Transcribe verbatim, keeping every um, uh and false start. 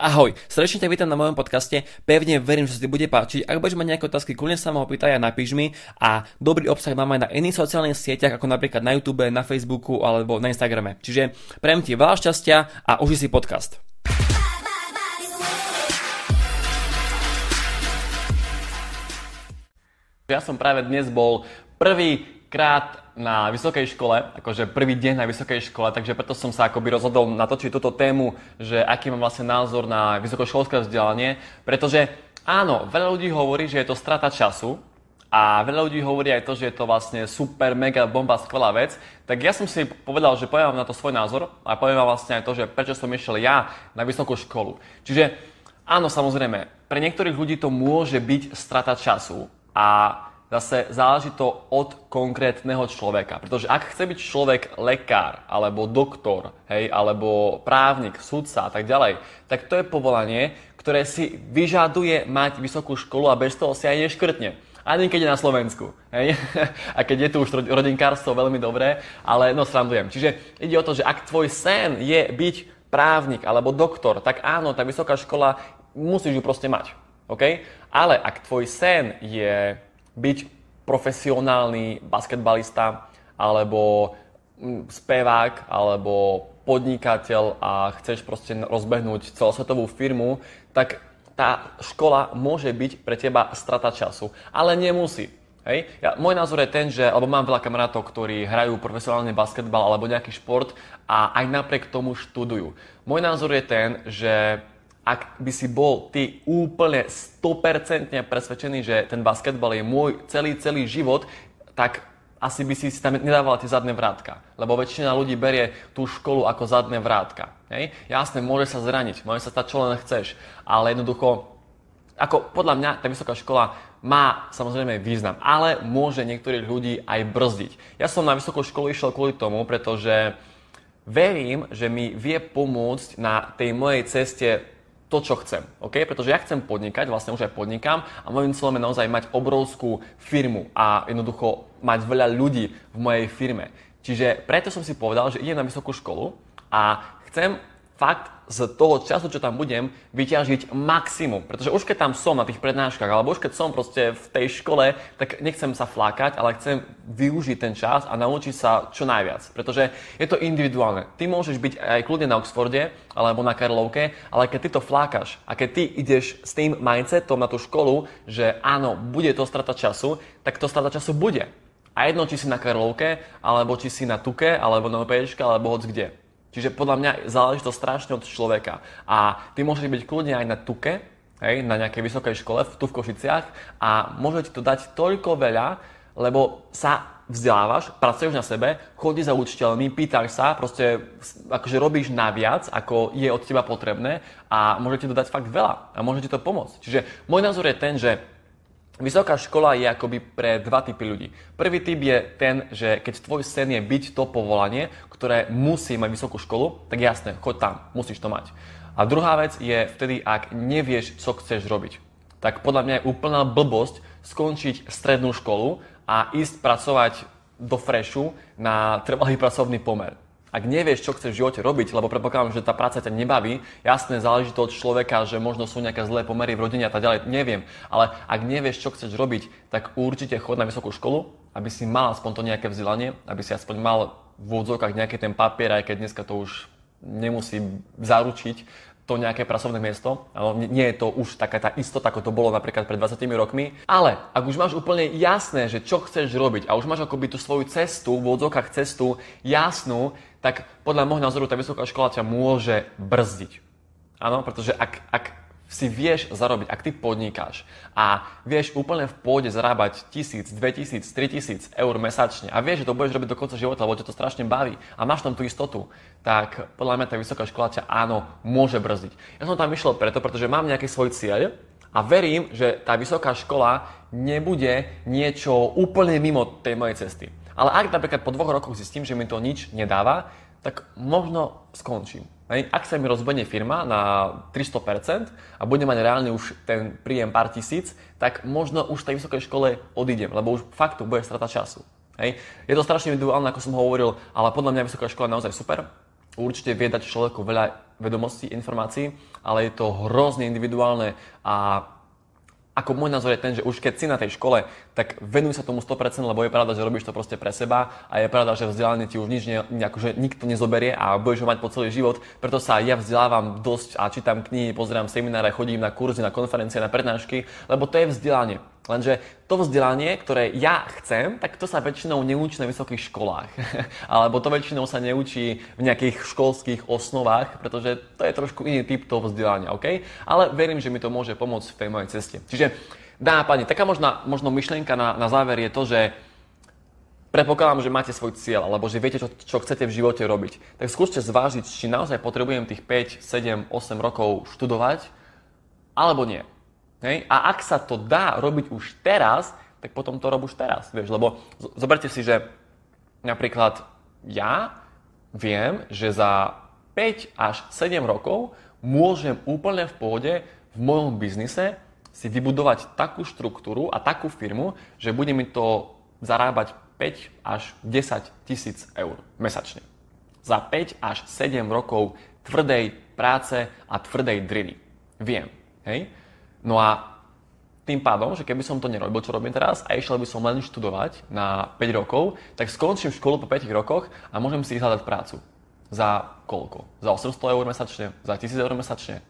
Ahoj, srdečne ťa vítam na mojom podcaste, pevne verím, že sa ti bude páčiť. Ak budeš mať nejaké otázky, kľudne sa ma opýtaj a napíš mi. A dobrý obsah máme aj na iných sociálnych sieťach, ako napríklad na YouTube, na Facebooku alebo na Instagrame. Čiže prajem ti veľa šťastia a uži si podcast. Ja som práve dnes bol prvýkrát na vysokej škole, akože prvý deň na vysokej škole, takže preto som sa akoby rozhodol natočiť túto tému, že aký mám vlastne názor na vysokoškolské vzdelanie, pretože áno, veľa ľudí hovorí, že je to strata času a veľa ľudí hovorí aj to, že je to vlastne super, mega, bomba, skvelá vec, tak ja som si povedal, že poviem na to svoj názor a poviem vlastne aj to, že prečo som išiel ja na vysokú školu. Čiže áno, samozrejme, pre niektorých ľudí to môže byť strata času a zase záleží to od konkrétneho človeka, pretože ak chce byť človek lekár, alebo doktor, hej, alebo právnik, sudca a tak ďalej, tak to je povolanie, ktoré si vyžaduje mať vysokú školu a bez toho si aj neškrtne. Ani keď je na Slovensku, hej? A keď je tu už rodinkárstvo veľmi dobré, ale no srandujem. Čiže ide o to, že ak tvoj sen je byť právnik alebo doktor, tak áno, tá vysoká škola musíš ju proste mať, okay? Ale ak tvoj sen je byť profesionálny basketbalista, alebo spevák, alebo podnikateľ a chceš proste rozbehnúť celosvetovú firmu, tak tá škola môže byť pre teba strata času, ale nemusí. Hej? Ja, môj názor je ten, že alebo mám veľa kamarátov, ktorí hrajú profesionálne basketbal alebo nejaký šport a aj napriek tomu študujú. Môj názor je ten, že ak by si bol ty úplne sto percent presvedčený, že ten basketbal je môj celý, celý život, tak asi by si si tam nedával tie zadné vrátka. Lebo väčšina ľudí berie tú školu ako zadné vrátka. Hej? Jasné, môžeš sa zraniť, môžeš sa stať čo len chceš, ale jednoducho, ako podľa mňa, tá vysoká škola má samozrejme význam, ale môže niektorých ľudí aj brzdiť. Ja som na vysokú školu išiel kvôli tomu, pretože verím, že mi vie pomôcť na tej mojej ceste to, čo chcem, okay? Pretože ja chcem podnikať, vlastne už aj podnikám a môjim cieľom je naozaj mať obrovskú firmu a jednoducho mať veľa ľudí v mojej firme. Čiže preto som si povedal, že idem na vysokú školu a chcem fakt z toho času, čo tam budem, vyťažiť maximum. Pretože už keď tam som na tých prednáškach, alebo už keď som proste v tej škole, tak nechcem sa flákať, ale chcem využiť ten čas a naučiť sa čo najviac. Pretože je to individuálne. Ty môžeš byť aj kľudne na Oxforde, alebo na Karlovke, ale keď ty to flákaš a keď ty ideš s tým mindsetom na tú školu, že áno, bude to strata času, tak to strata času bude. A jedno, či si na Karlovke, alebo či si na Tuke, alebo na OPEčke, alebo hoc kde. Čiže podľa mňa záleží to strašne od človeka. A ty môžeš byť kľudne aj na tuke, hej, na nejakej vysokej škole, tu v Košiciach a môže ti to dať toľko veľa, lebo sa vzdelávaš, pracuješ na sebe, chodíš za učiteľmi, pýtaš sa, proste akože robíš naviac, ako je od teba potrebné a môže ti to dať fakt veľa a môže ti to pomôcť. Čiže môj názor je ten, že vysoká škola je akoby pre dva typy ľudí. Prvý typ je ten, že keď tvoj sen je byť to povolanie, ktoré musí mať vysokú školu, tak jasné, choď tam, musíš to mať. A druhá vec je vtedy, ak nevieš, čo chceš robiť. Tak podľa mňa je úplná blbosť skončiť strednú školu a ísť pracovať do freshu na trvalý pracovný pomer. Ak nevieš, čo chceš v živote robiť, lebo predpokladám, že tá práca ťa nebaví, jasné, záleží to od človeka, že možno sú nejaké zlé pomery v rodine a tak ďalej, neviem. Ale ak nevieš, čo chceš robiť, tak určite chod na vysokú školu, aby si mal aspoň to nejaké vzdelanie, aby si aspoň mal v odzokách nejaký ten papier, aj keď dneska to už nemusí zaručiť to nejaké pracovné miesto. Ano, nie je to už taká tá istota, ako to bolo napríklad pred dvadsiatimi rokmi. Ale ak už máš úplne jasné, že čo chceš robiť a už máš akoby tú svoju cestu, v odzokách cestu jasnú, tak podľa môjho názoru tá vysoká škola ťa môže brzdiť. Áno, pretože ak, ak si vieš zarobiť, ak ty podnikáš a vieš úplne v pôde zarábať tisíc, dve tisíc, tri tisíc eur mesačne a vieš, že to budeš robiť do konca života, lebo ťa to strašne baví a máš tam tú istotu, tak podľa mňa tá vysoká škola ťa áno, môže brzdiť. Ja som tam išiel preto, pretože mám nejaký svoj cieľ a verím, že tá vysoká škola nebude niečo úplne mimo tej mojej cesty. Ale ak napríklad po dvoch rokoch zistím, že mi to nič nedáva, tak možno skončím. Ak sa mi rozbehne firma na tristo percent a budem mať reálne už ten príjem pár tisíc, tak možno už v tej vysokej škole odídem, lebo už fakt to bude strata času. Je to strašne individuálne, ako som hovoril, ale podľa mňa vysoká škola je naozaj super. Určite vie dať človeku veľa vedomostí, informácií, ale je to hrozne individuálne a ako môj názor je ten, že už keď si na tej škole, tak venuj sa tomu sto percent, lebo je pravda, že robíš to proste pre seba a je pravda, že vzdelanie ti už nič ne, akože nikto nezoberie a budeš ho mať po celý život, preto sa ja vzdelávam dosť a čítam knihy, pozerám semináre, chodím na kurzy, na konferencie, na prednášky, lebo to je vzdelanie. Lenže to vzdelanie, ktoré ja chcem, tak to sa väčšinou neučí na vysokých školách. Alebo to väčšinou sa neučí v nejakých školských osnovách, pretože to je trošku iný typ toho vzdelania, OK? Ale verím, že mi to môže pomôcť v tej mojej ceste. Čiže nápadne, taká možná, možno myšlienka na, na záver je to, že predpokladám, že máte svoj cieľ, alebo že viete, čo, čo chcete v živote robiť. Tak skúste zvážiť, či naozaj potrebujem tých päť, sedem, osem rokov študovať, alebo nie. Hej? A ak sa to dá robiť už teraz, tak potom to rob už teraz, vieš, lebo zoberte si, že napríklad ja viem, že za päť až sedem rokov môžem úplne v pohode v mojom biznise si vybudovať takú štruktúru a takú firmu, že bude mi to zarábať päť až desať tisíc eur mesačne. Za päť až sedem rokov tvrdej práce a tvrdej driny. Viem, hej? No a tým pádom, že keby som to nerobil, čo robím teraz, a išiel by som len študovať na päť rokov, tak skončím školu po päť rokoch a môžem si hľadať prácu. Za koľko? Za osemsto eur mesačne? Za tisíc eur mesačne?